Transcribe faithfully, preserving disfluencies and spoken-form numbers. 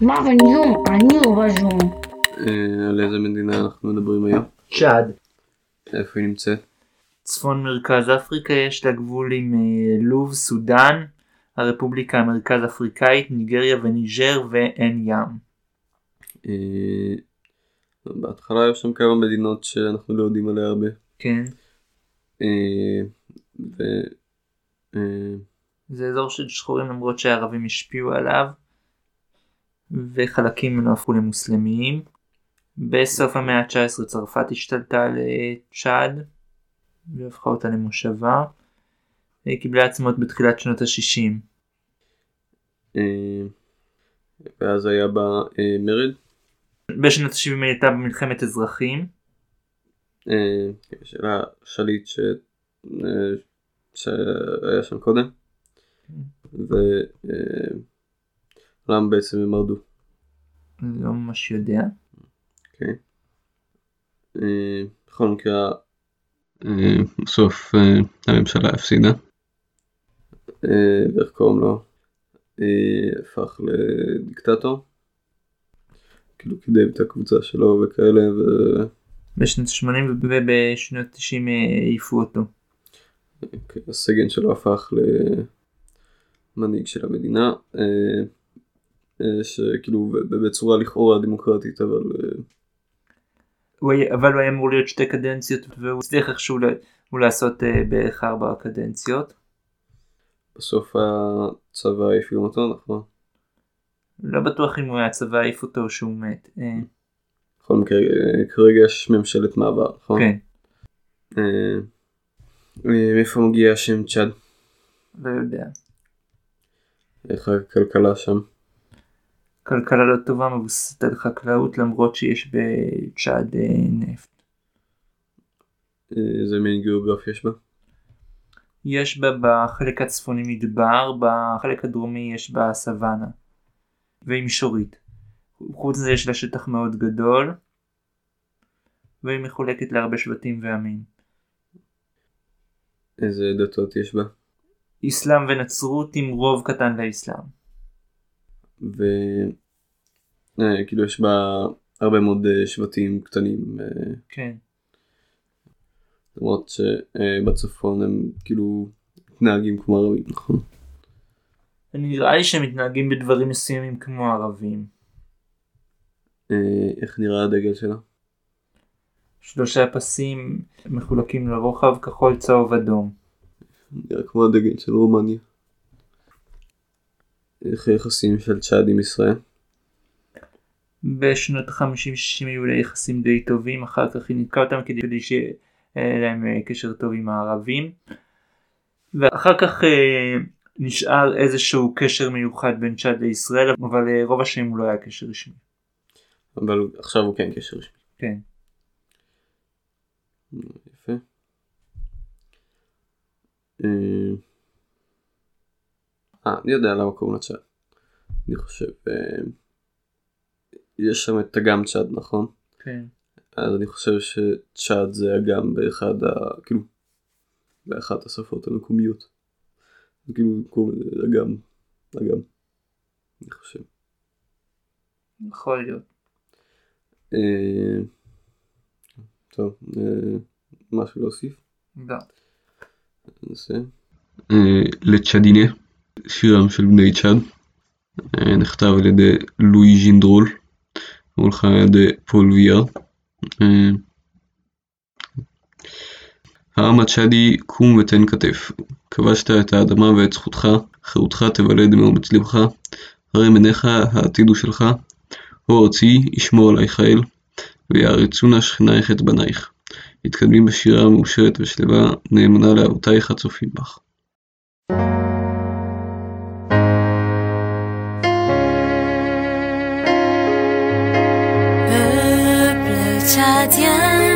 מה, אבל נו, אני רובז'ו. על איזה מדינה אנחנו מדברים היום? צ'אד. איפה היא נמצאת? צפון מרכז אפריקה, יש לה גבול עם לוב, סודן, הרפובליקה המרכז אפריקאית, ניגריה וניג'ר ואין ים. בהתחלה יש שם כמה מדינות שאנחנו לא יודעים עליה הרבה. כן. זה אזור של שחורים למרות שהערבים השפיעו עליו, וחלקים ממנו הפכו למוסלמים. בסוף המאה ה-תשע עשרה צרפת השתלטה לצ'אד והפכה אותה למושבה. היא קיבלה עצמאות בתחילת שנות ה-שישים. ואז היה בה מרד. בשנות ה-שבעים הייתה במלחמת אזרחים. שאלה שליט ש... שהיה שם קודם. ולמה בעצם הם מרדו? אני לא ממש יודע. אוקיי. בכל מקרה, בסוף הממשלה הפסידה. ואיך קוראים לו? הפך לדיקטטור. כאילו כדי את הקבוצה שלו וכאלה ו... בשנות שמונים ובשנות תשעים העיפו אותו. הסגן שלו הפך למנהיג של המדינה, שכאילו בצורה לכאורה דמוקרטית, אבל... אבל הוא היה אמור להיות שתי קדנציות, והוא הצליח איכשהו לעשות בערך ארבע קדנציות. בסוף הצבא העיפו אותו, נכון? לא בטוח אם הוא היה צבא העיף אותו או שהוא מת. בכל מקרה, כרגע יש ממשלת מעבר, נכון? כן. מאיפה מגיע השם צ'אד? לא יודע. איך הכלכלה שם? כלכלה לא טובה, מבוססת על חקלאות, למרות שיש בצ'אד נפט. איזה מין גיאוגרפיה יש בה? יש בה בחלק הצפוני מדבר, בחלק הדרומי יש בה סוואנה. והיא מישורית. חוץ לזה יש לה שטח מאוד גדול, והיא מחולקת להרבה שבטים ועמים. איזה דתות יש בה? איסלאם ונצרות, עם רוב קטן לאיסלאם. ו... אה, כאילו יש בה הרבה מאוד שבטים קטנים. אה... כן. למרות שבצפון אה, הם כאילו מתנהגים כמו ערבים, נכון? נראה לי שהם מתנהגים בדברים מסוימים כמו ערבים. איך נראה הדגל שלה? שלושה פסים מחולקים לרוחב, כחול, צהוב, אדום. נראה כמו הדגל של רומניה. איך היחסים של צ'אד עם ישראל? בשנות ה-חמישים שישים היו לה יחסים די טובים, אחר כך היא נתקעה אותם כדי שיהיה להם קשר טוב עם הערבים. ואחר כך... נשאר איזשהו קשר מיוחד בין צ'אד לישראל, אבל רוב השנים הוא לא היה קשר רשמי. אבל עכשיו הוא כן קשר רשמי. כן. יפה. אה, אני יודע למה קוראים לצ'אד. אני חושב, יש שם את אגם צ'אד, נכון? כן. אז אני חושב שצ'אד זה אגם באחד ה... כאילו, באחת השפות המקומיות. כאילו קוראים לזה אגם, אגם, אני חושב. יכול להיות. טוב, משהו להוסיף? לא. נעשה. לצ'אדיניה, שירם של בני צ'אד, נכתב על ידי לואי ג'ינדרול, הולכה על ידי פול ויאר. העם הצ'אדי קום ותן כתף, כבשת את האדמה ואת זכותך, חירותך תבלד מאומץ לבך, הרי מנך העתיד הוא שלך, הו ארצי ישמור עלייך האל, ויעריצונה שכנייך את בנייך, מתקדמים בשירה מאושרת ושלווה, נאמנה לאבותייך הצופים בך.